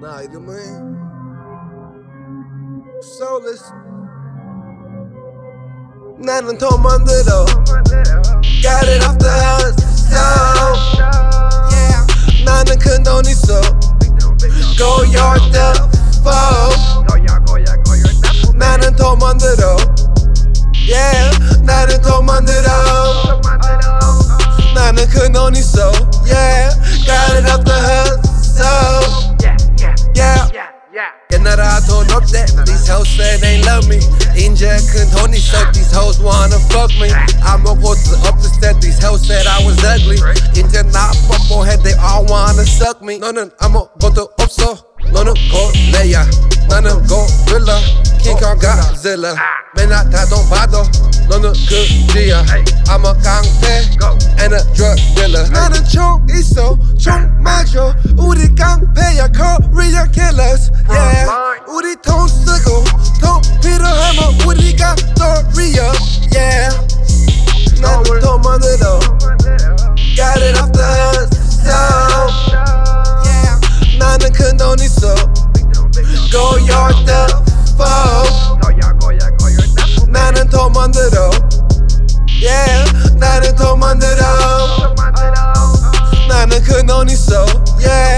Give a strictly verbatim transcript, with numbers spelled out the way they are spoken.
neither man. Soulless. Nalan told my little. Got it off the house. So, yeah. Nana condone so. Go yard the foe. Nalan told my little. Yeah. Nalan told my little. Nana condone so. Yeah. Got it off the house. I told up that these hoes said they love me. Inja couldn't hold me, so these hoes wanna fuck me. I'm a water up to set, these hoes said I was ugly. Inja not fuck more head, they all wanna suck me. No, no, I'm a water up, so no, no, go layer. No, no, go gorilla. King Kong Godzilla. Man, I don't bother. No, no, good deal. I'm a gangster and a drug dealer. Not a chunk, it's so chunk, majo. Uri gang pay a call, real killers. Yeah. Uri don't circle, don't Peter Hammer, Uri got Doria, yeah. Now we don't mind it all. Got it off the house, so yeah. Nana condone so. Go yard the foe. Nana don't mind it all. Yeah, Nana don't mind it all. Nana condone so, yeah.